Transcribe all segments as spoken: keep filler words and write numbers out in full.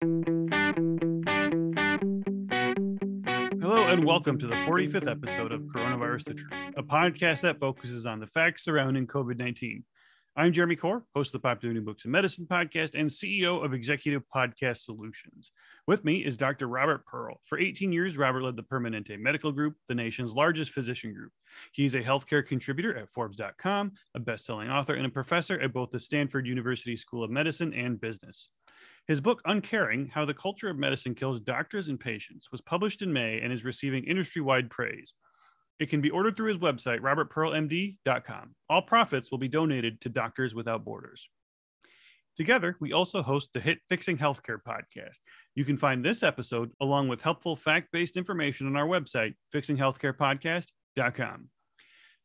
Hello and welcome to the forty-fifth episode of Coronavirus the Truth, a podcast that focuses on the facts surrounding COVID nineteen. I'm Jeremy Corr, host of the Popular New Books in Medicine podcast and C E O of Executive Podcast Solutions. With me is Doctor Robert Pearl. For eighteen years, Robert led the Permanente Medical Group, the nation's largest physician group. He's a healthcare contributor at Forbes dot com, a best-selling author, and a professor at both the Stanford University School of Medicine and Business. His book, Uncaring, How the Culture of Medicine Kills Doctors and Patients, was published in May and is receiving industry-wide praise. It can be ordered through his website, robert pearl m d dot com. All profits will be donated to Doctors Without Borders. Together, we also host the hit Fixing Healthcare podcast. You can find this episode, along with helpful fact-based information on our website, fixing healthcare podcast dot com.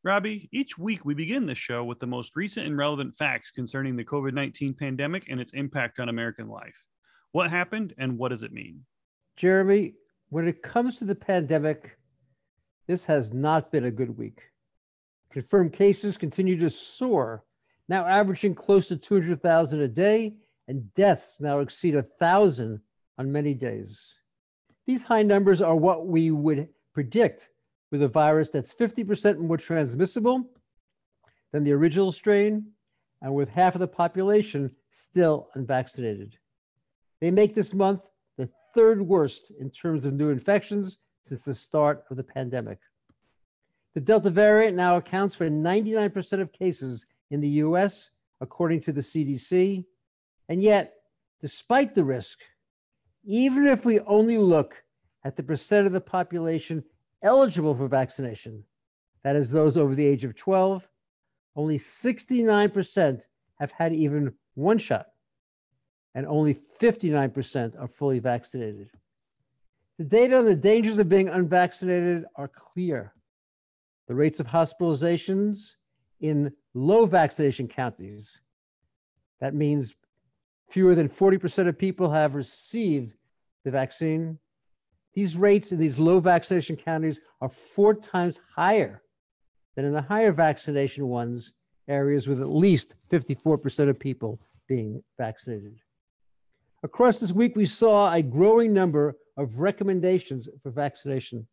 Robbie, each week we begin the show with the most recent and relevant facts concerning the COVID nineteen pandemic and its impact on American life. What happened and what does it mean? Jeremy, when it comes to the pandemic, this has not been a good week. Confirmed cases continue to soar, now averaging close to two hundred thousand a day, and deaths now exceed one thousand on many days. These high numbers are what we would predict with a virus that's fifty percent more transmissible than the original strain, and with half of the population still unvaccinated. They make this month the third worst in terms of new infections since the start of the pandemic. The Delta variant now accounts for ninety-nine percent of cases in the U S, according to the C D C. And yet, despite the risk, even if we only look at the percent of the population eligible for vaccination, that is those over the age of twelve, only sixty-nine percent have had even one shot, and only fifty-nine percent are fully vaccinated. The data on the dangers of being unvaccinated are clear. The rates of hospitalizations in low vaccination counties, that means fewer than forty percent of people have received the vaccine, these rates in these low vaccination counties are four times higher than in the higher vaccination ones, areas with at least fifty-four percent of people being vaccinated. Across this week, we saw a growing number of recommendations for vaccination.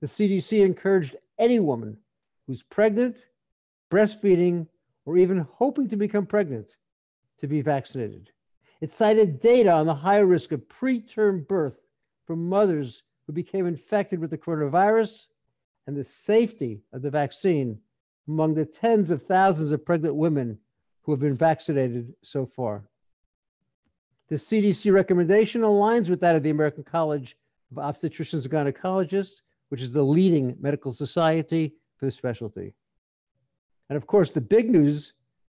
The C D C encouraged any woman who's pregnant, breastfeeding, or even hoping to become pregnant to be vaccinated. It cited data on the high risk of preterm birth from mothers who became infected with the coronavirus and the safety of the vaccine among the tens of thousands of pregnant women who have been vaccinated so far. The C D C recommendation aligns with that of the American College of Obstetricians and Gynecologists, which is the leading medical society for the specialty. And of course, the big news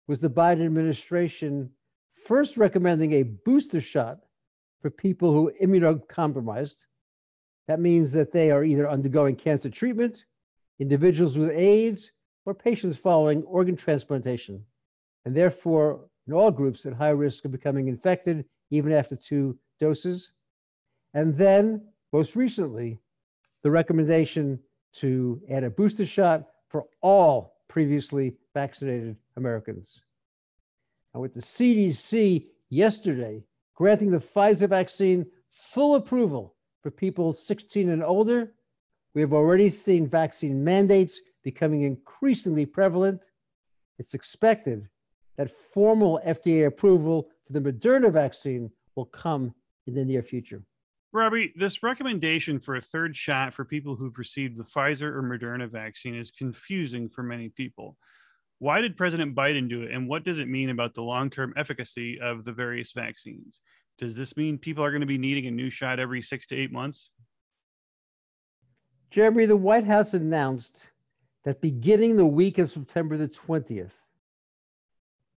was the Biden administration first recommending a booster shot for people who are immunocompromised. That means that they are either undergoing cancer treatment, individuals with AIDS, or patients following organ transplantation, and therefore in all groups at high risk of becoming infected even after two doses. And then, most recently, the recommendation to add a booster shot for all previously vaccinated Americans. And with the C D C yesterday granting the Pfizer vaccine full approval for people sixteen and older, we have already seen vaccine mandates becoming increasingly prevalent. It's expected that formal F D A approval for the Moderna vaccine will come in the near future. Robbie, this recommendation for a third shot for people who've received the Pfizer or Moderna vaccine is confusing for many people. Why did President Biden do it, and what does it mean about the long-term efficacy of the various vaccines? Does this mean people are going to be needing a new shot every six to eight months? Jeremy, the White House announced that beginning the week of September the twentieth,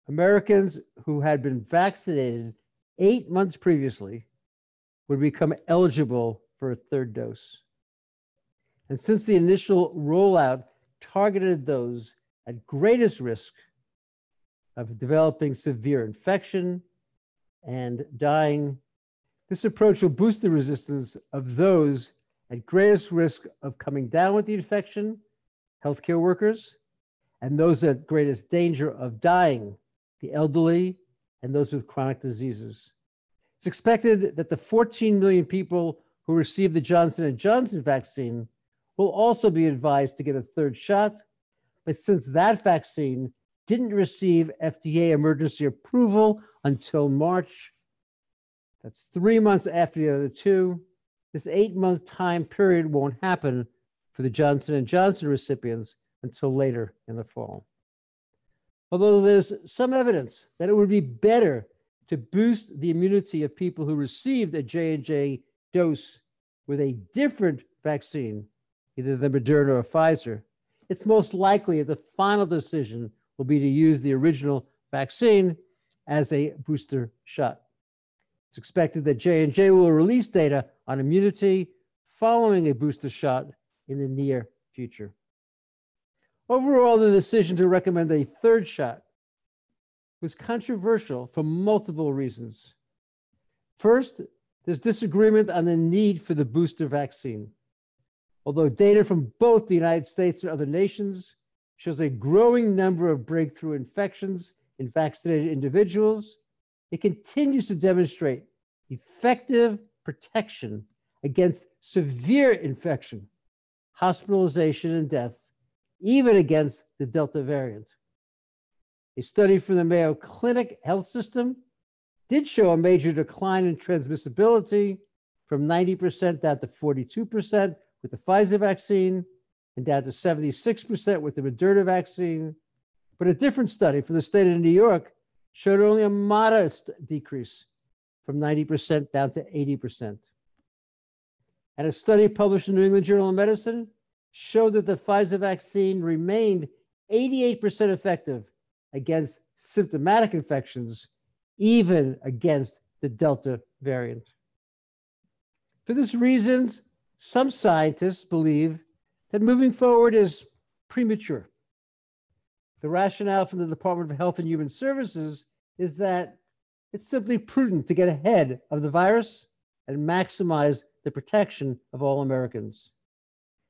Americans who had been vaccinated eight months previously would become eligible for a third dose. And since the initial rollout targeted those at greatest risk of developing severe infection and dying, this approach will boost the resistance of those at greatest risk of coming down with the infection, healthcare workers, and those at greatest danger of dying, the elderly, and those with chronic diseases. It's expected that the fourteen million people who received the Johnson and Johnson vaccine will also be advised to get a third shot. But since that vaccine didn't receive F D A emergency approval until March, that's three months after the other two, this eight-month time period won't happen for the Johnson and Johnson recipients until later in the fall. Although there's some evidence that it would be better to boost the immunity of people who received a J and J dose with a different vaccine, either the Moderna or Pfizer, it's most likely that the final decision will be to use the original vaccine as a booster shot. It's expected that J and J will release data on immunity following a booster shot in the near future. Overall, the decision to recommend a third shot was controversial for multiple reasons. First, there's disagreement on the need for the booster vaccine. Although data from both the United States and other nations shows a growing number of breakthrough infections in vaccinated individuals, it continues to demonstrate effective protection against severe infection, hospitalization, and death, even against the Delta variant. A study from the Mayo Clinic Health System did show a major decline in transmissibility from ninety percent down to forty-two percent with the Pfizer vaccine and down to seventy-six percent with the Moderna vaccine. But a different study from the state of New York showed only a modest decrease from ninety percent down to eighty percent. And a study published in the New England Journal of Medicine showed that the Pfizer vaccine remained eighty-eight percent effective against symptomatic infections, even against the Delta variant. For these reasons, some scientists believe that moving forward is premature. The rationale from the Department of Health and Human Services is that it's simply prudent to get ahead of the virus and maximize the protection of all Americans.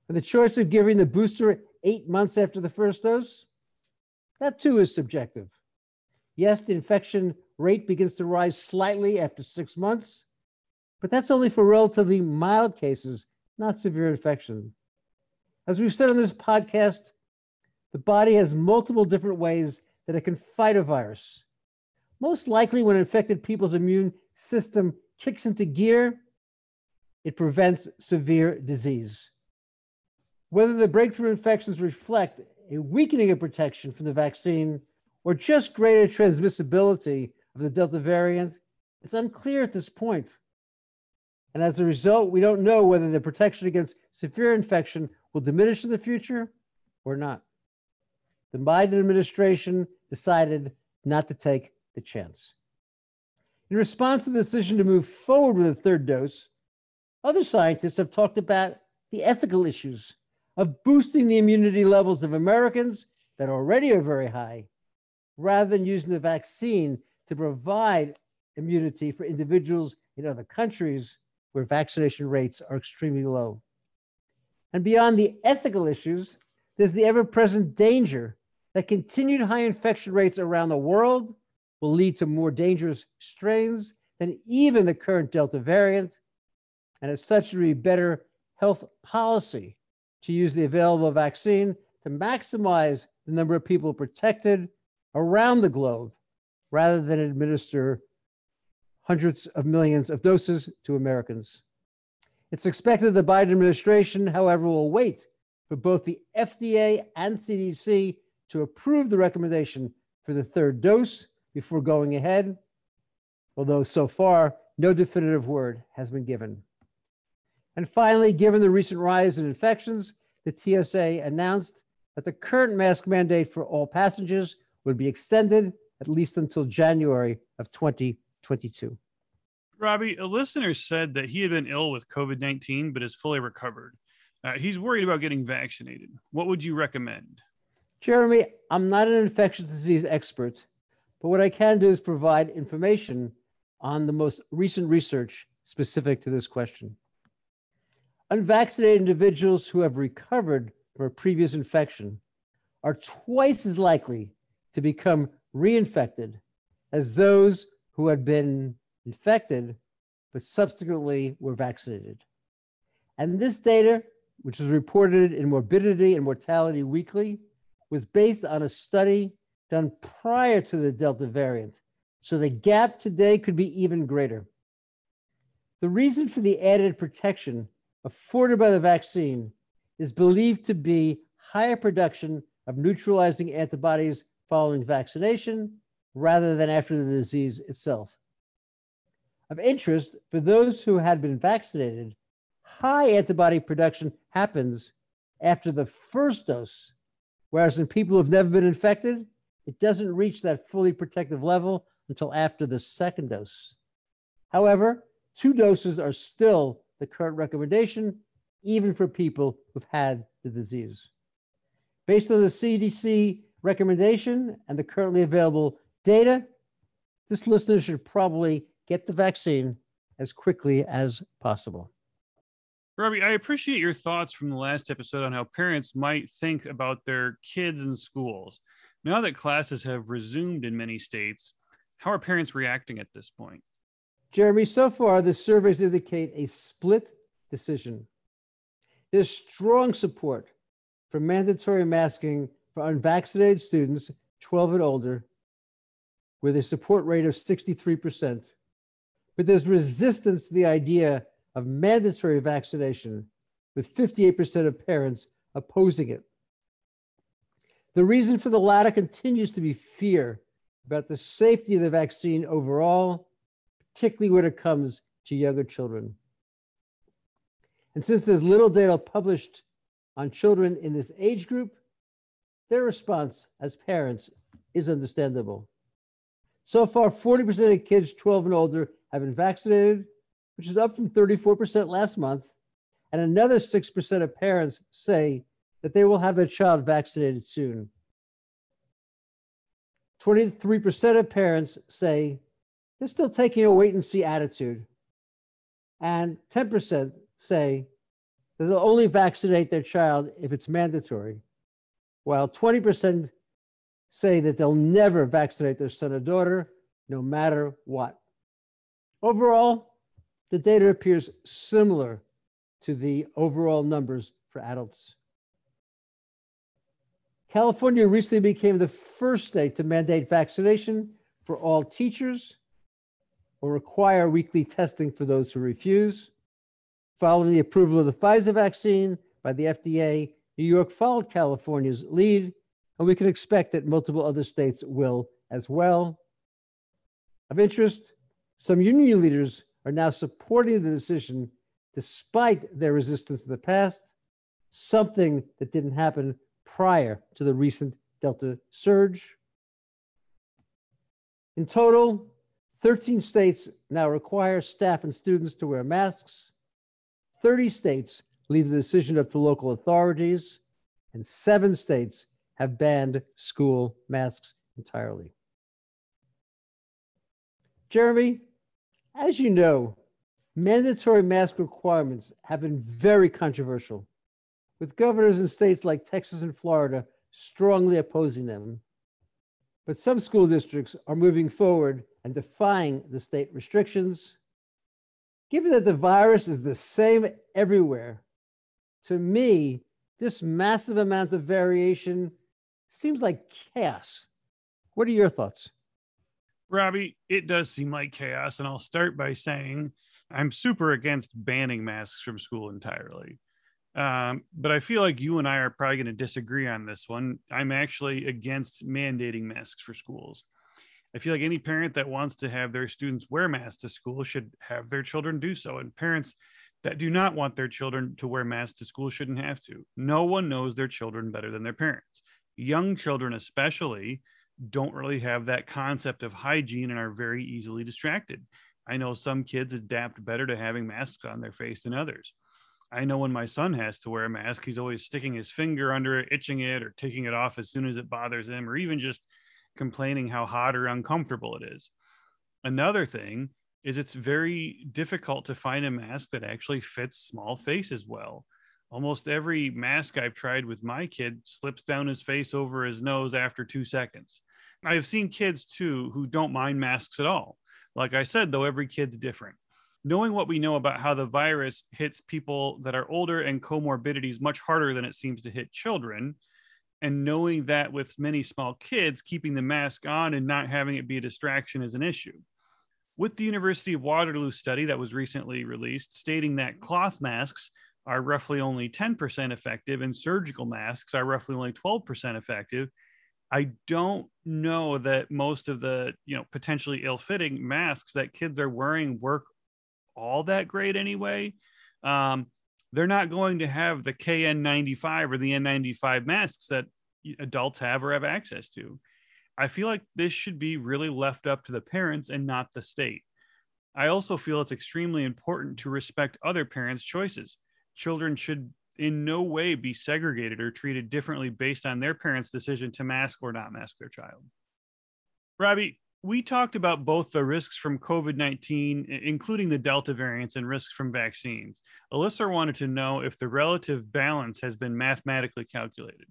And the choice of giving the booster eight months after the first dose, that too is subjective. Yes, the infection rate begins to rise slightly after six months, but that's only for relatively mild cases, not severe infection. As we've said on this podcast, the body has multiple different ways that it can fight a virus. Most likely when infected people's immune system kicks into gear, it prevents severe disease. Whether the breakthrough infections reflect a weakening of protection from the vaccine or just greater transmissibility of the Delta variant, it's unclear at this point. And as a result, we don't know whether the protection against severe infection will diminish in the future or not. The Biden administration decided not to take the chance. In response to the decision to move forward with a third dose, other scientists have talked about the ethical issues of boosting the immunity levels of Americans that already are very high, rather than using the vaccine to provide immunity for individuals in other countries where vaccination rates are extremely low. And beyond the ethical issues, there's the ever-present danger that continued high infection rates around the world will lead to more dangerous strains than even the current Delta variant. And as such, it would be better health policy to use the available vaccine to maximize the number of people protected around the globe, rather than administer hundreds of millions of doses to Americans. It's expected the Biden administration, however, will wait for both the F D A and C D C to approve the recommendation for the third dose before going ahead, although so far, no definitive word has been given. And finally, given the recent rise in infections, the T S A announced that the current mask mandate for all passengers would be extended at least until January of twenty twenty-two. Robbie, a listener said that he had been ill with COVID nineteen, but is fully recovered. Uh, he's worried about getting vaccinated. What would you recommend? Jeremy, I'm not an infectious disease expert, but what I can do is provide information on the most recent research specific to this question. Unvaccinated individuals who have recovered from a previous infection are twice as likely to become reinfected as those who had been infected but subsequently were vaccinated. And this data, which was reported in Morbidity and Mortality Weekly, was based on a study done prior to the Delta variant. So the gap today could be even greater. The reason for the added protection afforded by the vaccine is believed to be higher production of neutralizing antibodies following vaccination rather than after the disease itself. Of interest, for those who had been vaccinated, high antibody production happens after the first dose, whereas in people who've never been infected, it doesn't reach that fully protective level until after the second dose. However, two doses are still the current recommendation, even for people who've had the disease. Based on the C D C recommendation and the currently available data, this listener should probably get the vaccine as quickly as possible. Robbie, I appreciate your thoughts from the last episode on how parents might think about their kids in schools. Now that classes have resumed in many states, how are parents reacting at this point? Jeremy, so far, the surveys indicate a split decision. There's strong support for mandatory masking for unvaccinated students twelve and older, with a support rate of sixty-three percent. But there's resistance to the idea of mandatory vaccination, with fifty-eight percent of parents opposing it. The reason for the latter continues to be fear about the safety of the vaccine overall, particularly when it comes to younger children. And since there's little data published on children in this age group, their response as parents is understandable. So far, forty percent of kids twelve and older have been vaccinated, which is up from thirty-four percent last month, and another six percent of parents say that they will have their child vaccinated soon. twenty-three percent of parents say they're still taking a wait-and-see attitude, and ten percent say that they'll only vaccinate their child if it's mandatory, while twenty percent say that they'll never vaccinate their son or daughter, no matter what. Overall, the data appears similar to the overall numbers for adults. California recently became the first state to mandate vaccination for all teachers or require weekly testing for those who refuse. Following the approval of the Pfizer vaccine by the F D A, New York followed California's lead, and we can expect that multiple other states will as well. Of interest, some union leaders are now supporting the decision despite their resistance in the past, something that didn't happen prior to the recent Delta surge. In total, thirteen states now require staff and students to wear masks, thirty states leave the decision up to local authorities, and seven states have banned school masks entirely. Jeremy, as you know, mandatory mask requirements have been very controversial, with governors in states like Texas and Florida strongly opposing them. But some school districts are moving forward and defying the state restrictions. Given that the virus is the same everywhere, to me, this massive amount of variation seems like chaos. What are your thoughts? Robbie, it does seem like chaos, and I'll start by saying I'm super against banning masks from school entirely. Um, but I feel like you and I are probably going to disagree on this one. I'm actually against mandating masks for schools. I feel like any parent that wants to have their students wear masks to school should have their children do so. And parents that do not want their children to wear masks to school shouldn't have to. No one knows their children better than their parents. Young children especially don't really have that concept of hygiene and are very easily distracted. I know some kids adapt better to having masks on their face than others. I know when my son has to wear a mask, he's always sticking his finger under it, itching it, or taking it off as soon as it bothers him, or even just complaining how hot or uncomfortable it is. Another thing is it's very difficult to find a mask that actually fits small faces well. Almost every mask I've tried with my kid slips down his face over his nose after two seconds. I have seen kids, too, who don't mind masks at all. Like I said, though, every kid's different. knowing what we know about how the virus hits people that are older and comorbidities much harder than it seems to hit children, and knowing that with many small kids, keeping the mask on and not having it be a distraction is an issue. With the University of Waterloo study that was recently released, stating that cloth masks are roughly only ten percent effective and surgical masks are roughly only twelve percent effective, I don't know that most of the, you know, potentially ill-fitting masks that kids are wearing work all that great anyway. Um, they're not going to have the K N ninety-five or the N ninety-five masks that adults have or have access to. I feel like this should be really left up to the parents and not the state. I also feel it's extremely important to respect other parents' choices. Children should in no way be segregated or treated differently based on their parents' decision to mask or not mask their child. Robbie, we talked about both the risks from COVID nineteen, including the Delta variants, and risks from vaccines. Alyssa wanted to know if the relative balance has been mathematically calculated.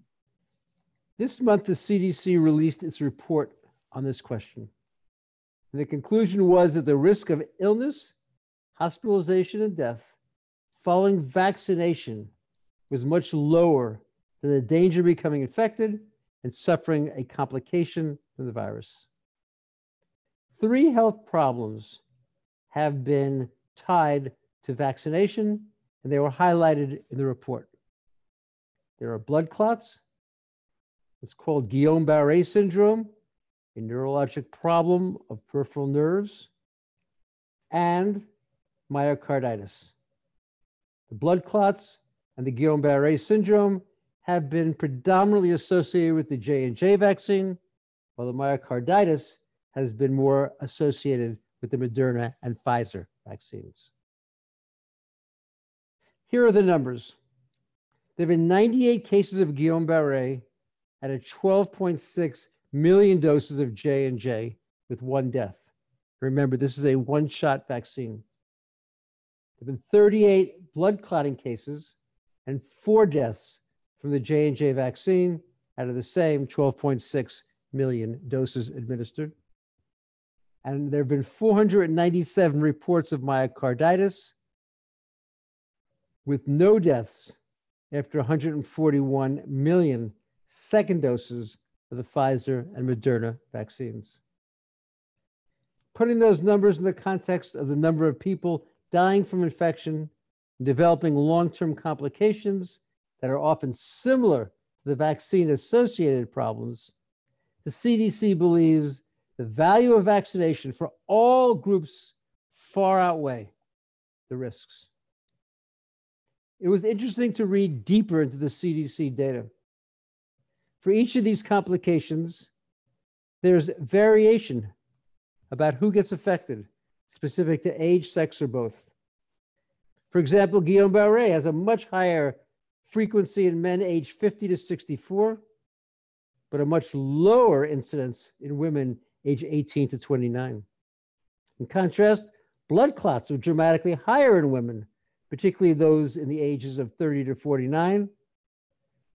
This month, the C D C released its report on this question. And the conclusion was that the risk of illness, hospitalization, and death following vaccination was much lower than the danger of becoming infected and suffering a complication from the virus. Three health problems have been tied to vaccination, and they were highlighted in the report. There are blood clots. It's called Guillain-Barré syndrome, a neurologic problem of peripheral nerves, and myocarditis. The blood clots and the Guillain-Barré syndrome have been predominantly associated with the J and J vaccine, while the myocarditis has been more associated with the Moderna and Pfizer vaccines. Here are the numbers. There have been ninety-eight cases of Guillain-Barré at a twelve point six million doses of J and J with one death. Remember, this is a one-shot vaccine. There have been thirty-eight blood clotting cases and four deaths from the J and J vaccine out of the same twelve point six million doses administered. And there have been four hundred ninety-seven reports of myocarditis with no deaths after one hundred forty-one million second doses of the Pfizer and Moderna vaccines. Putting those numbers in the context of the number of people dying from infection and developing long-term complications that are often similar to the vaccine-associated problems, the C D C believes the value of vaccination for all groups far outweigh the risks. It was interesting to read deeper into the C D C data. For each of these complications, there's variation about who gets affected, specific to age, sex, or both. For example, Guillain-Barré has a much higher frequency in men aged fifty to sixty-four, but a much lower incidence in women age eighteen to twenty-nine. In contrast, blood clots are dramatically higher in women, particularly those in the ages of thirty to forty-nine.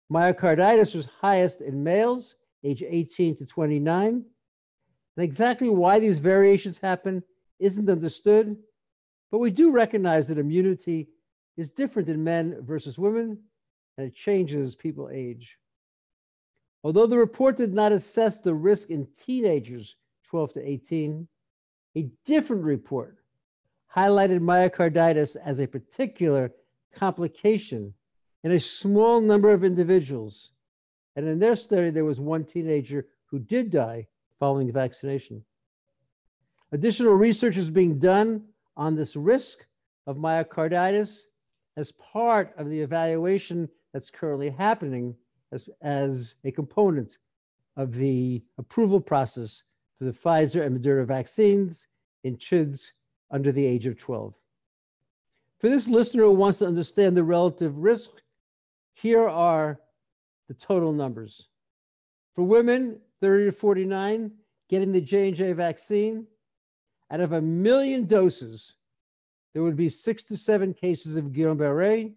Myocarditis was highest in males, age eighteen to twenty-nine. And exactly why these variations happen isn't understood, but we do recognize that immunity is different in men versus women, and it changes as people age. Although the report did not assess the risk in teenagers twelve to eighteen, a different report highlighted myocarditis as a particular complication in a small number of individuals. And in their study, there was one teenager who did die following vaccination. Additional research is being done on this risk of myocarditis as part of the evaluation that's currently happening As, as a component of the approval process for the Pfizer and Moderna vaccines in kids under the age of twelve. For this listener who wants to understand the relative risk, here are the total numbers. For women, thirty to forty-nine, getting the J and J vaccine, out of a million doses, there would be six to seven cases of Guillain-Barré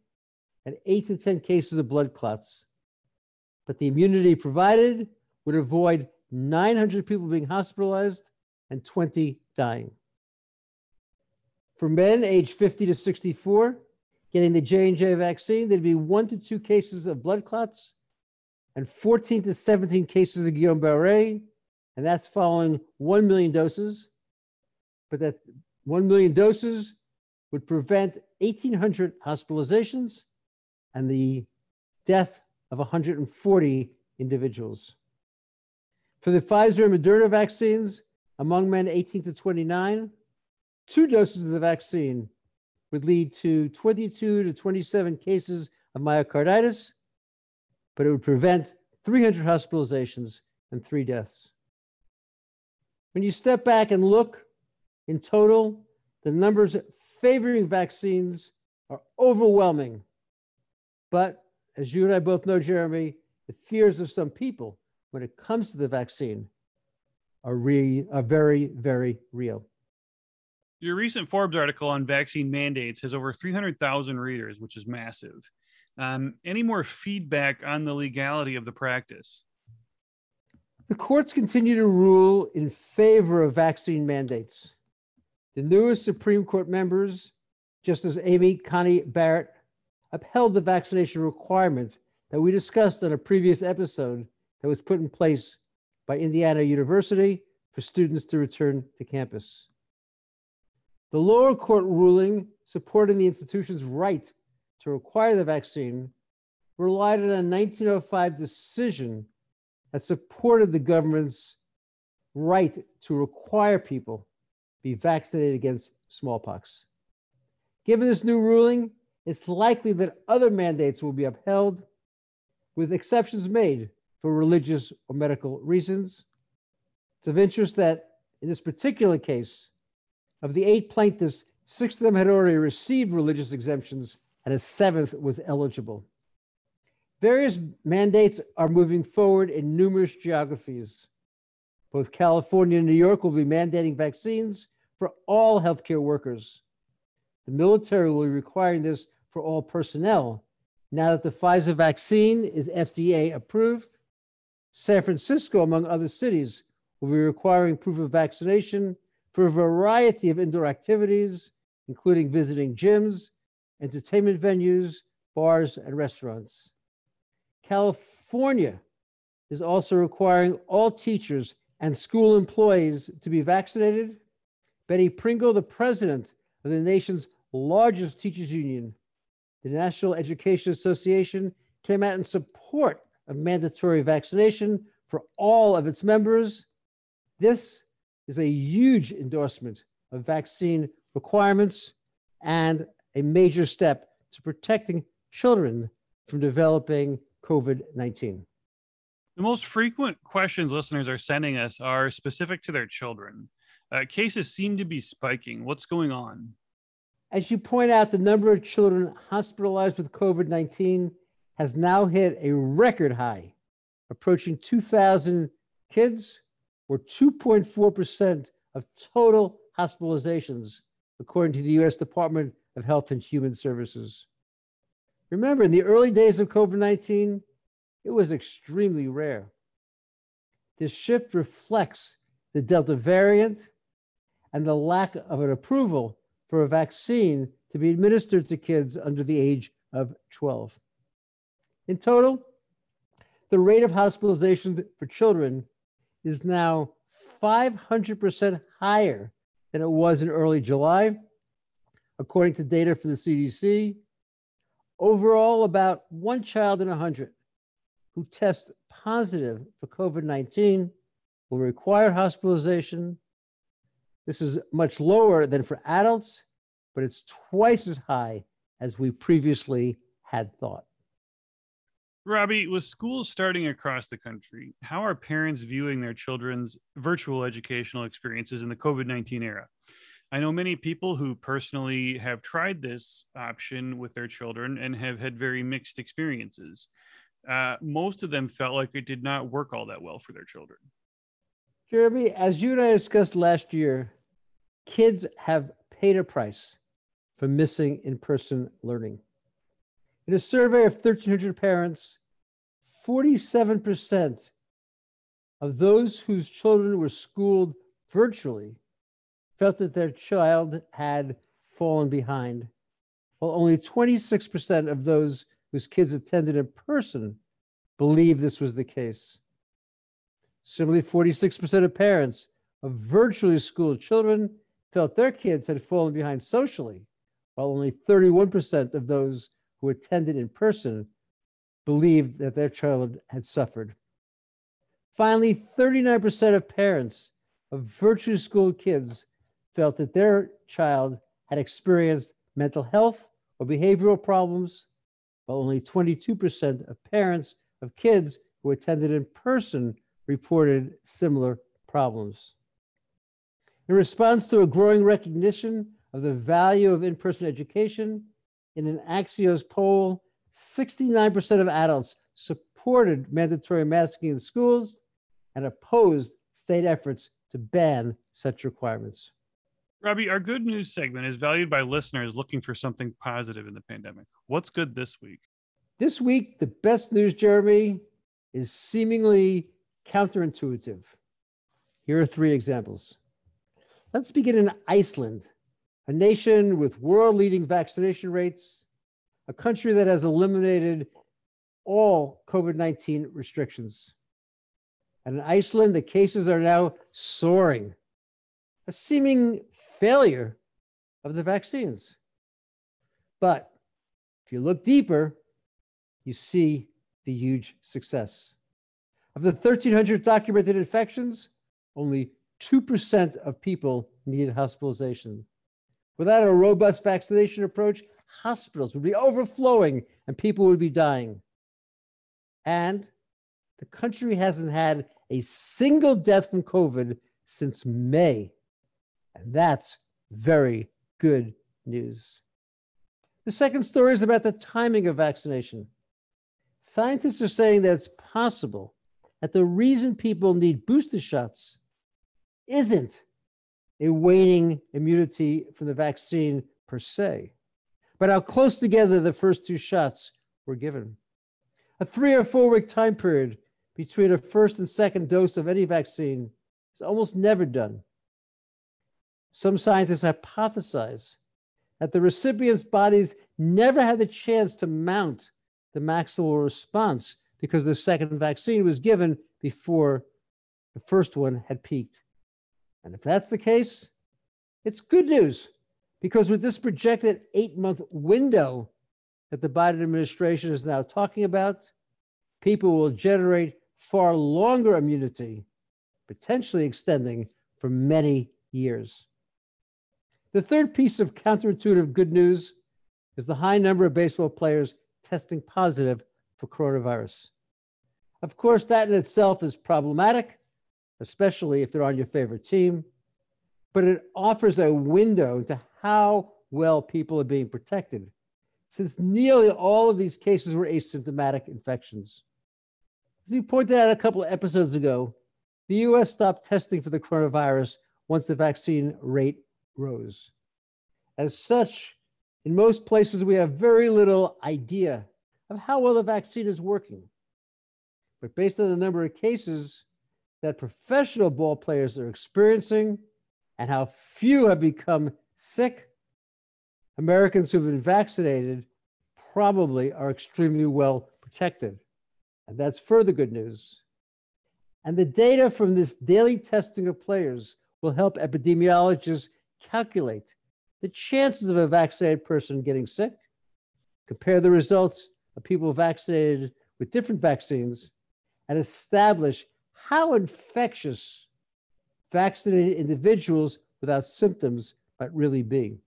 and eight to ten cases of blood clots. But the immunity provided would avoid nine hundred people being hospitalized and twenty dying. For men aged fifty to sixty-four getting the J and J vaccine, there'd be one to two cases of blood clots and fourteen to seventeen cases of Guillain-Barré, and that's following one million doses. But that one million doses would prevent eighteen hundred hospitalizations and the death of one hundred forty individuals. For the Pfizer and Moderna vaccines, among men eighteen to twenty-nine, two doses of the vaccine would lead to twenty-two to twenty-seven cases of myocarditis, but it would prevent three hundred hospitalizations and three deaths. When you step back and look, in total, the numbers favoring vaccines are overwhelming. But as you and I both know, Jeremy, the fears of some people when it comes to the vaccine are, re- are very, very real. Your recent Forbes article on vaccine mandates has over three hundred thousand readers, which is massive. Um, any more feedback on the legality of the practice? The courts continue to rule in favor of vaccine mandates. The newest Supreme Court members, Justice Amy Coney Barrett, upheld the vaccination requirement that we discussed on a previous episode that was put in place by Indiana University for students to return to campus. The lower court ruling supporting the institution's right to require the vaccine relied on a nineteen oh five decision that supported the government's right to require people be vaccinated against smallpox. Given this new ruling, it's likely that other mandates will be upheld, with exceptions made for religious or medical reasons. It's of interest that in this particular case, of the eight plaintiffs, six of them had already received religious exemptions, and a seventh was eligible. Various mandates are moving forward in numerous geographies. Both California and New York will be mandating vaccines for all healthcare workers. The military will be requiring this for all personnel now that the Pfizer vaccine is F D A approved. San Francisco, among other cities, will be requiring proof of vaccination for a variety of indoor activities, including visiting gyms, entertainment venues, bars, and restaurants. California is also requiring all teachers and school employees to be vaccinated. Betty Pringle, the president of the nation's largest teachers union, the National Education Association, came out in support of mandatory vaccination for all of its members. This is a huge endorsement of vaccine requirements and a major step to protecting children from developing COVID nineteen. The most frequent questions listeners are sending us are specific to their children. Uh, cases seem to be spiking. What's going on? As you point out, the number of children hospitalized with COVID nineteen has now hit a record high, approaching two thousand kids, or two point four percent of total hospitalizations, according to the U S Department of Health and Human Services. Remember, in the early days of COVID nineteen, it was extremely rare. This shift reflects the Delta variant and the lack of an approval for a vaccine to be administered to kids under the age of twelve. In total, the rate of hospitalization for children is now five hundred percent higher than it was in early July, according to data from the C D C. Overall, about one child in one hundred who test positive for COVID nineteen will require hospitalization. This is much lower than for adults, but it's twice as high as we previously had thought. Robbie, with schools starting across the country, how are parents viewing their children's virtual educational experiences in the COVID nineteen era? I know many people who personally have tried this option with their children and have had very mixed experiences. Uh, most of them felt like it did not work all that well for their children. Jeremy, as you and I discussed last year, kids have paid a price for missing in-person learning. In a survey of thirteen hundred parents, forty-seven percent of those whose children were schooled virtually felt that their child had fallen behind, while only twenty-six percent of those whose kids attended in person believed this was the case. Similarly, forty-six percent of parents of virtually schooled children felt their kids had fallen behind socially, while only thirty-one percent of those who attended in person believed that their child had suffered. Finally, thirty-nine percent of parents of virtually schooled kids felt that their child had experienced mental health or behavioral problems, while only twenty-two percent of parents of kids who attended in person reported similar problems. In response to a growing recognition of the value of in-person education, in an Axios poll, sixty-nine percent of adults supported mandatory masking in schools and opposed state efforts to ban such requirements. Robbie, our good news segment is valued by listeners looking for something positive in the pandemic. What's good this week? This week, the best news, Jeremy, is seemingly counterintuitive. Here are three examples. Let's begin in Iceland, a nation with world-leading vaccination rates, a country that has eliminated all COVID nineteen restrictions. And in Iceland, the cases are now soaring, a seeming failure of the vaccines. But if you look deeper, you see the huge success. Of the one thousand three hundred documented infections, only two percent of people needed hospitalization. Without a robust vaccination approach, hospitals would be overflowing and people would be dying. And the country hasn't had a single death from COVID since May. And that's very good news. The second story is about the timing of vaccination. Scientists are saying that it's possible that the reason people need booster shots isn't a waning immunity from the vaccine per se, but how close together the first two shots were given. A three or four week time period between a first and second dose of any vaccine is almost never done. Some scientists hypothesize that the recipients' bodies never had the chance to mount the maximal response because the second vaccine was given before the first one had peaked. And if that's the case, it's good news, because with this projected eight-month window that the Biden administration is now talking about, people will generate far longer immunity, potentially extending for many years. The third piece of counterintuitive good news is the high number of baseball players testing positive for coronavirus. Of course, that in itself is problematic, especially if they're on your favorite team, but it offers a window into how well people are being protected, since nearly all of these cases were asymptomatic infections. As you pointed out a couple of episodes ago, the U S stopped testing for the coronavirus once the vaccine rate rose. As such, in most places, we have very little idea of how well the vaccine is working. But based on the number of cases that professional ball players are experiencing and how few have become sick, Americans who've been vaccinated probably are extremely well protected. And that's further good news. And the data from this daily testing of players will help epidemiologists calculate the chances of a vaccinated person getting sick, compare the results of people vaccinated with different vaccines, and establish how infectious vaccinated individuals without symptoms might really be.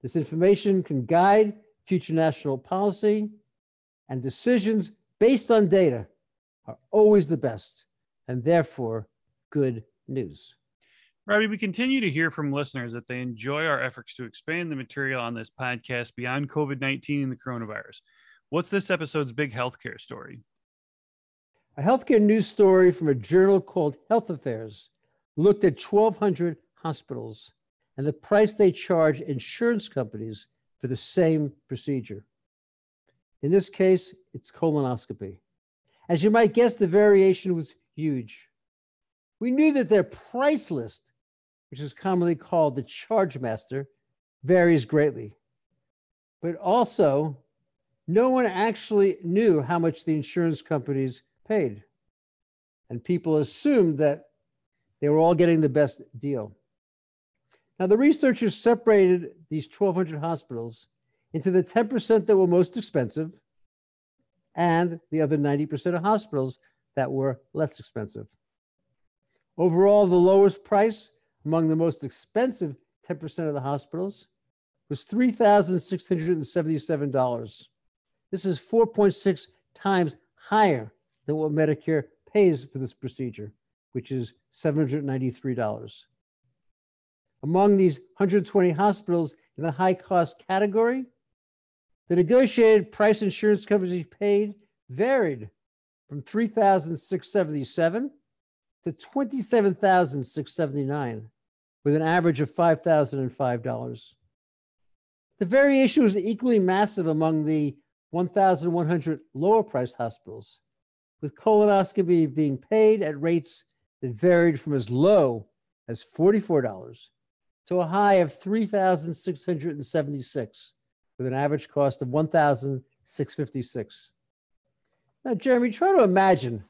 This information can guide future national policy, and decisions based on data are always the best, and therefore good news. Robbie, we continue to hear from listeners that they enjoy our efforts to expand the material on this podcast beyond COVID nineteen and the coronavirus. What's this episode's big healthcare story? A healthcare news story from a journal called Health Affairs looked at twelve hundred hospitals and the price they charge insurance companies for the same procedure. In this case, it's colonoscopy. As you might guess, the variation was huge. We knew that their price list, which is commonly called the charge master, varies greatly. But also, no one actually knew how much the insurance companies paid. And people assumed that they were all getting the best deal. Now, the researchers separated these twelve hundred hospitals into the ten percent that were most expensive and the other ninety percent of hospitals that were less expensive. Overall, the lowest price among the most expensive ten percent of the hospitals was three thousand six hundred seventy-seven dollars. This is four point six times higher than what Medicare pays for this procedure, which is seven hundred ninety-three dollars. Among these one hundred twenty hospitals in the high-cost category, the negotiated price insurance companies paid varied from three thousand six hundred seventy-seven dollars to twenty-seven thousand six hundred seventy-nine dollars, with an average of five thousand five dollars. The variation was equally massive among the one thousand one hundred lower-priced hospitals, with colonoscopy being paid at rates that varied from as low as forty-four dollars to a high of three thousand six hundred seventy-six dollars, with an average cost of one thousand six hundred fifty-six dollars. Now, Jeremy, try to imagine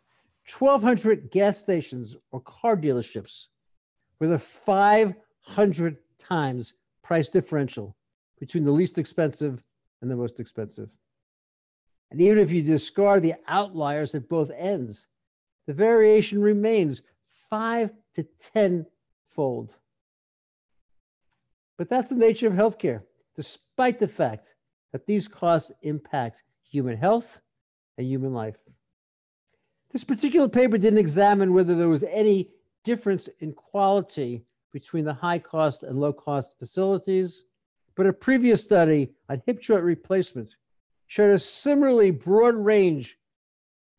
twelve hundred gas stations or car dealerships with a five hundred times price differential between the least expensive and the most expensive. And even if you discard the outliers at both ends, the variation remains five to ten-fold. But that's the nature of healthcare, despite the fact that these costs impact human health and human life. This particular paper didn't examine whether there was any difference in quality between the high-cost and low-cost facilities, but a previous study on hip joint replacement showed a similarly broad range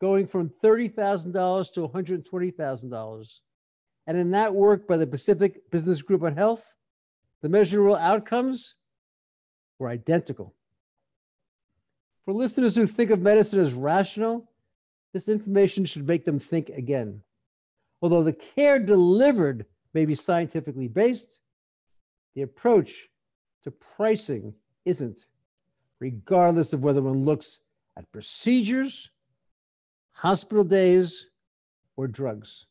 going from thirty thousand dollars to one hundred twenty thousand dollars. And in that work by the Pacific Business Group on Health, the measurable outcomes were identical. For listeners who think of medicine as rational, this information should make them think again. Although the care delivered may be scientifically based, the approach to pricing isn't, regardless of whether one looks at procedures, hospital days, or drugs.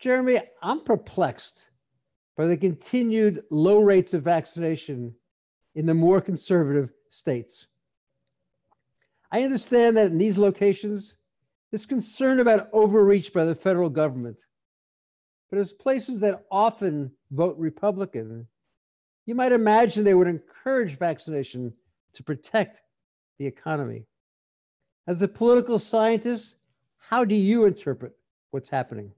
Jeremy, I'm perplexed by the continued low rates of vaccination in the more conservative states. I understand that in these locations, there's concern about overreach by the federal government. But as places that often vote Republican, you might imagine they would encourage vaccination to protect the economy. As a political scientist, how do you interpret what's happening?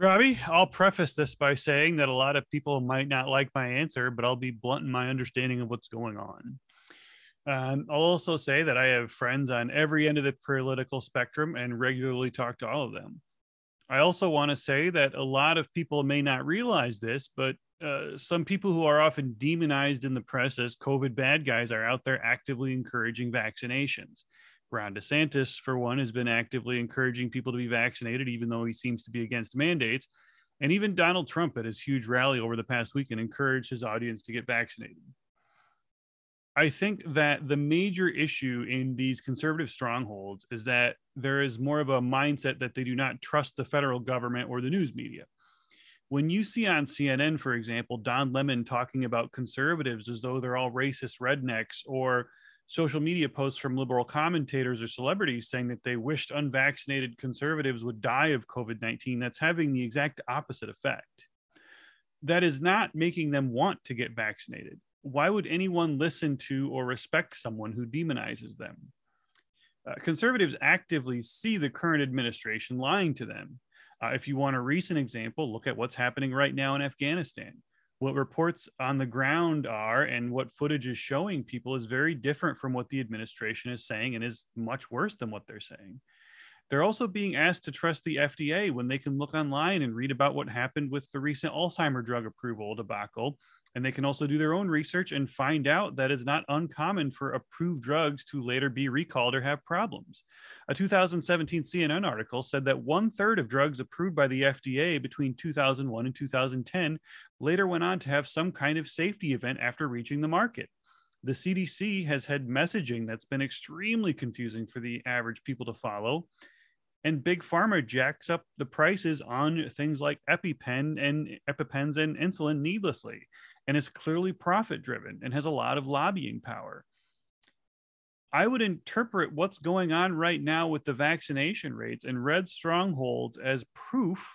Robbie, I'll preface this by saying that a lot of people might not like my answer, but I'll be blunt in my understanding of what's going on. Um, I'll also say that I have friends on every end of the political spectrum and regularly talk to all of them. I also want to say that a lot of people may not realize this, but uh, some people who are often demonized in the press as COVID bad guys are out there actively encouraging vaccinations. Ron DeSantis, for one, has been actively encouraging people to be vaccinated, even though he seems to be against mandates. And even Donald Trump at his huge rally over the past weekend encouraged his audience to get vaccinated. I think that the major issue in these conservative strongholds is that there is more of a mindset that they do not trust the federal government or the news media. When you see on C N N, for example, Don Lemon talking about conservatives as though they're all racist rednecks, or social media posts from liberal commentators or celebrities saying that they wished unvaccinated conservatives would die of COVID nineteen, that's having the exact opposite effect. That is not making them want to get vaccinated. Why would anyone listen to or respect someone who demonizes them? Uh, conservatives actively see the current administration lying to them. Uh, if you want a recent example, look at what's happening right now in Afghanistan. What reports on the ground are and what footage is showing people is very different from what the administration is saying, and is much worse than what they're saying. They're also being asked to trust the F D A when they can look online and read about what happened with the recent Alzheimer's drug approval debacle And they can also do their own research and find out that it's not uncommon for approved drugs to later be recalled or have problems. A two thousand seventeen C N N article said that one third of drugs approved by the F D A between two thousand one and two thousand ten later went on to have some kind of safety event after reaching the market. The C D C has had messaging that's been extremely confusing for the average people to follow. And Big Pharma jacks up the prices on things like EpiPen and EpiPens and insulin needlessly. And is clearly profit-driven and has a lot of lobbying power. I would interpret what's going on right now with the vaccination rates and red strongholds as proof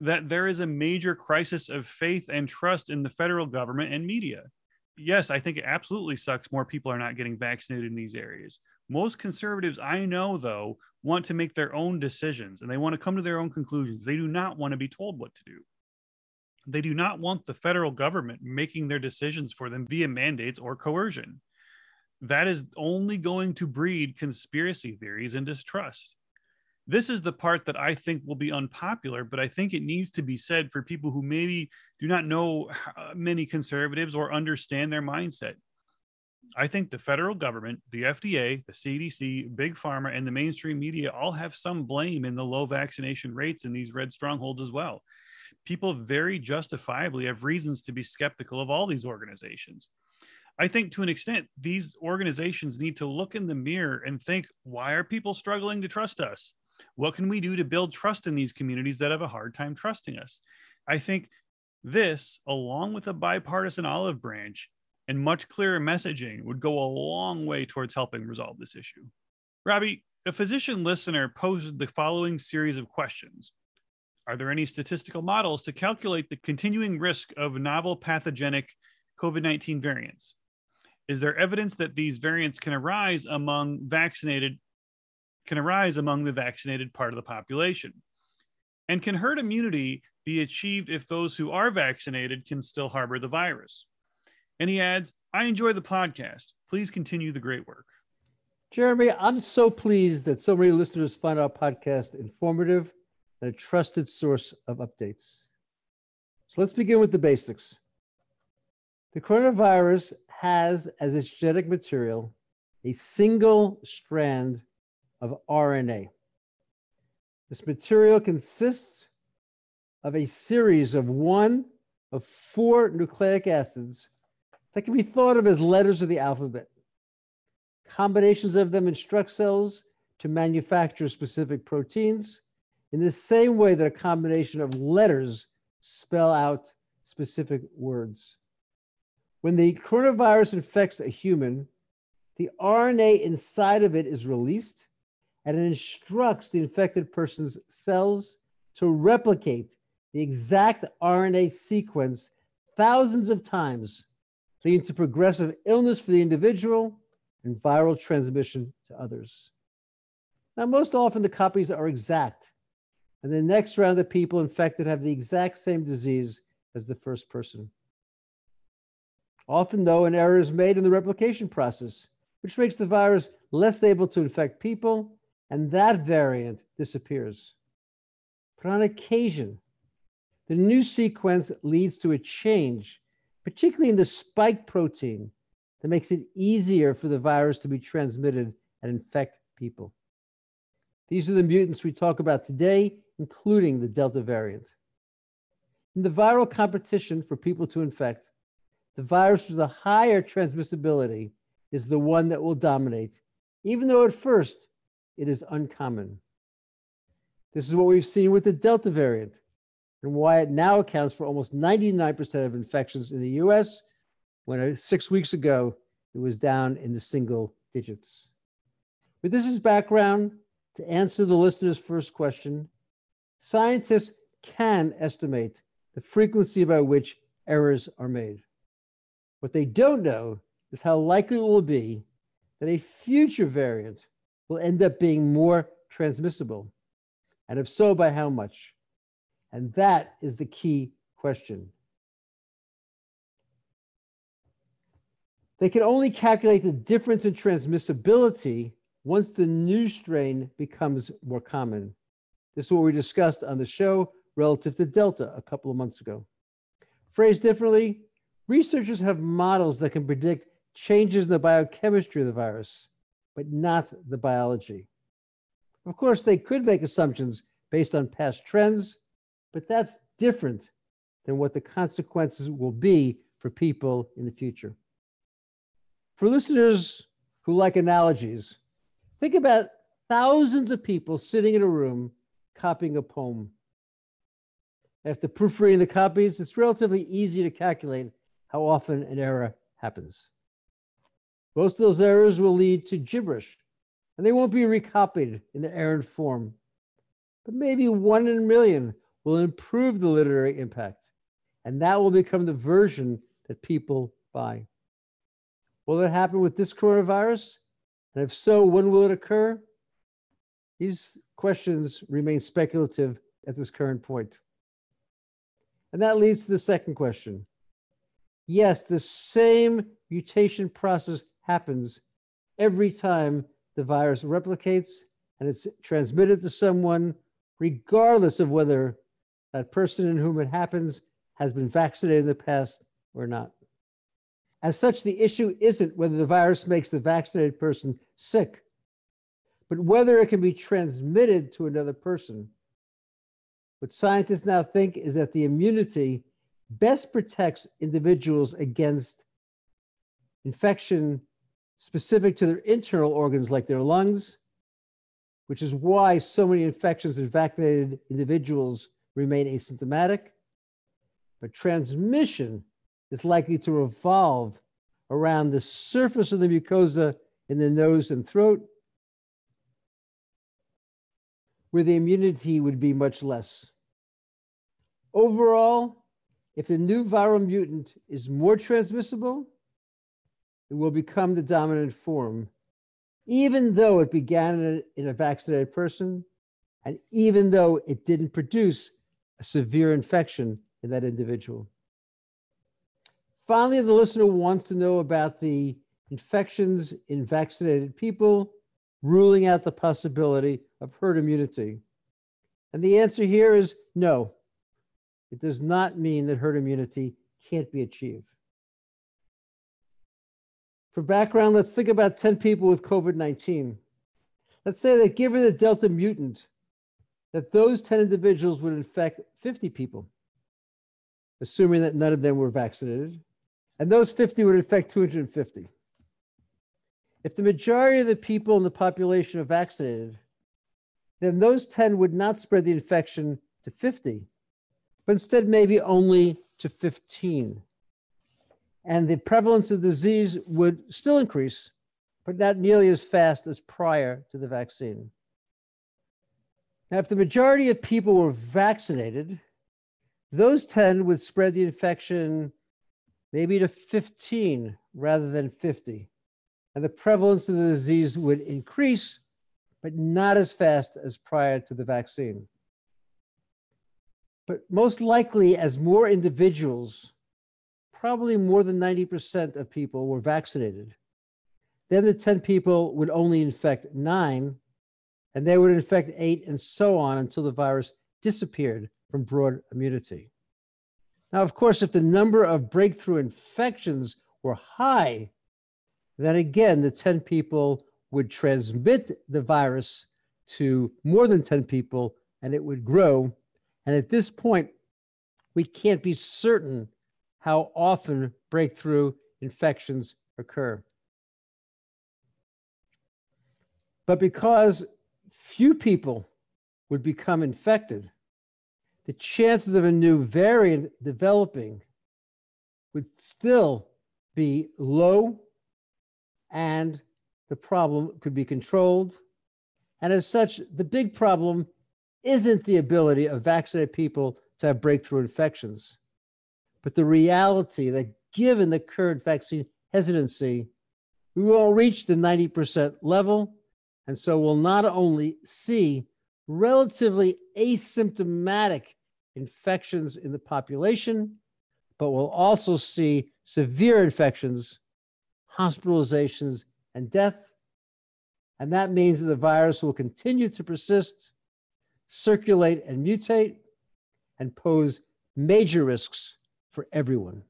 that there is a major crisis of faith and trust in the federal government and media. Yes, I think it absolutely sucks more people are not getting vaccinated in these areas. Most conservatives I know, though, want to make their own decisions and they want to come to their own conclusions. They do not want to be told what to do. They do not want the federal government making their decisions for them via mandates or coercion. That is only going to breed conspiracy theories and distrust. This is the part that I think will be unpopular, but I think it needs to be said for people who maybe do not know many conservatives or understand their mindset. I think the federal government, the F D A, the C D C, Big Pharma, and the mainstream media all have some blame in the low vaccination rates in these red strongholds as well. People very justifiably have reasons to be skeptical of all these organizations. I think to an extent, these organizations need to look in the mirror and think, why are people struggling to trust us? What can we do to build trust in these communities that have a hard time trusting us? I think this, along with a bipartisan olive branch and much clearer messaging, would go a long way towards helping resolve this issue. Robbie, a physician listener posed the following series of questions. Are there any statistical models to calculate the continuing risk of novel pathogenic COVID nineteen variants? Is there evidence that these variants can arise among vaccinated, can arise among the vaccinated part of the population? And can herd immunity be achieved if those who are vaccinated can still harbor the virus? And he adds, I enjoy the podcast. Please continue the great work. Jeremy, I'm so pleased that so many listeners find our podcast informative, and a trusted source of updates. So let's begin with the basics. The coronavirus has as its genetic material a single strand of R N A. This material consists of a series of one of four nucleic acids that can be thought of as letters of the alphabet. Combinations of them instruct cells to manufacture specific proteins, in the same way that a combination of letters spell out specific words. When the coronavirus infects a human, the R N A inside of it is released and it instructs the infected person's cells to replicate the exact R N A sequence thousands of times, leading to progressive illness for the individual and viral transmission to others. Now, most often the copies are exact, and the next round of people infected have the exact same disease as the first person. Often, though, an error is made in the replication process, which makes the virus less able to infect people, and that variant disappears. But on occasion, the new sequence leads to a change, particularly in the spike protein, that makes it easier for the virus to be transmitted and infect people. These are the mutants we talk about today, including the Delta variant. In the viral competition for people to infect, the virus with the higher transmissibility is the one that will dominate, even though at first it is uncommon. This is what we've seen with the Delta variant and why it now accounts for almost ninety-nine percent of infections in the U S, when six weeks ago, it was down in the single digits. But this is background. To answer the listener's first question, scientists can estimate the frequency by which errors are made. What they don't know is how likely it will be that a future variant will end up being more transmissible, and if so, by how much. And that is the key question. They can only calculate the difference in transmissibility once the new strain becomes more common. This is what we discussed on the show relative to Delta a couple of months ago. Phrased differently, researchers have models that can predict changes in the biochemistry of the virus, but not the biology. Of course, they could make assumptions based on past trends, but that's different than what the consequences will be for people in the future. For listeners who like analogies, think about thousands of people sitting in a room copying a poem. After proofreading the copies, it's relatively easy to calculate how often an error happens. Most of those errors will lead to gibberish, and they won't be recopied in their errant form. But maybe one in a million will improve the literary impact, and that will become the version that people buy. Will that happen with this coronavirus? And if so, when will it occur? These questions remain speculative at this current point. And that leads to the second question. Yes, the same mutation process happens every time the virus replicates and it's transmitted to someone, regardless of whether that person in whom it happens has been vaccinated in the past or not. As such, the issue isn't whether the virus makes the vaccinated person sick, but whether it can be transmitted to another person. What scientists now think is that the immunity best protects individuals against infection specific to their internal organs like their lungs, which is why so many infections in vaccinated individuals remain asymptomatic. But transmission is likely to revolve around the surface of the mucosa in the nose and throat, where the immunity would be much less. Overall, if the new viral mutant is more transmissible, it will become the dominant form, even though it began in a vaccinated person, and even though it didn't produce a severe infection in that individual. Finally, the listener wants to know about the infections in vaccinated people, ruling out the possibility of herd immunity. And the answer here is no. It does not mean that herd immunity can't be achieved. For background, let's think about ten people with COVID nineteen. Let's say that given the Delta mutant, that those ten individuals would infect fifty people, assuming that none of them were vaccinated, and those fifty would infect two hundred fifty. If the majority of the people in the population are vaccinated, then those ten would not spread the infection to fifty, but instead maybe only to fifteen. And the prevalence of disease would still increase, but not nearly as fast as prior to the vaccine. Now, if the majority of people were vaccinated, those ten would spread the infection maybe to fifteen rather than fifty. And the prevalence of the disease would increase, but not as fast as prior to the vaccine. But most likely, as more individuals, probably more than ninety percent of people were vaccinated, then the ten people would only infect nine, and they would infect eight, and so on until the virus disappeared from broad immunity. Now, of course, if the number of breakthrough infections were high, then again, the ten people would transmit the virus to more than ten people, and it would grow. And at this point, we can't be certain how often breakthrough infections occur. But because few people would become infected, the chances of a new variant developing would still be low, and the problem could be controlled. And as such, the big problem isn't the ability of vaccinated people to have breakthrough infections, but the reality that given the current vaccine hesitancy, we won't reach the ninety percent level, and so we'll not only see relatively asymptomatic infections in the population, but we'll also see severe infections, hospitalizations, and death. And that means that the virus will continue to persist, circulate and mutate, and pose major risks for everyone.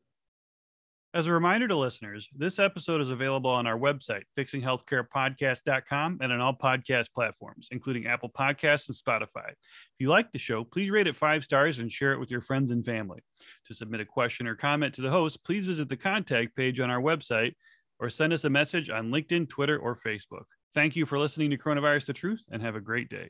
As a reminder to listeners, this episode is available on our website, fixing healthcare podcast dot com, and on all podcast platforms, including Apple Podcasts and Spotify. If you like the show, please rate it five stars and share it with your friends and family. To submit a question or comment to the host, please visit the contact page on our website or send us a message on LinkedIn, Twitter, or Facebook. Thank you for listening to Coronavirus the Truth, and have a great day.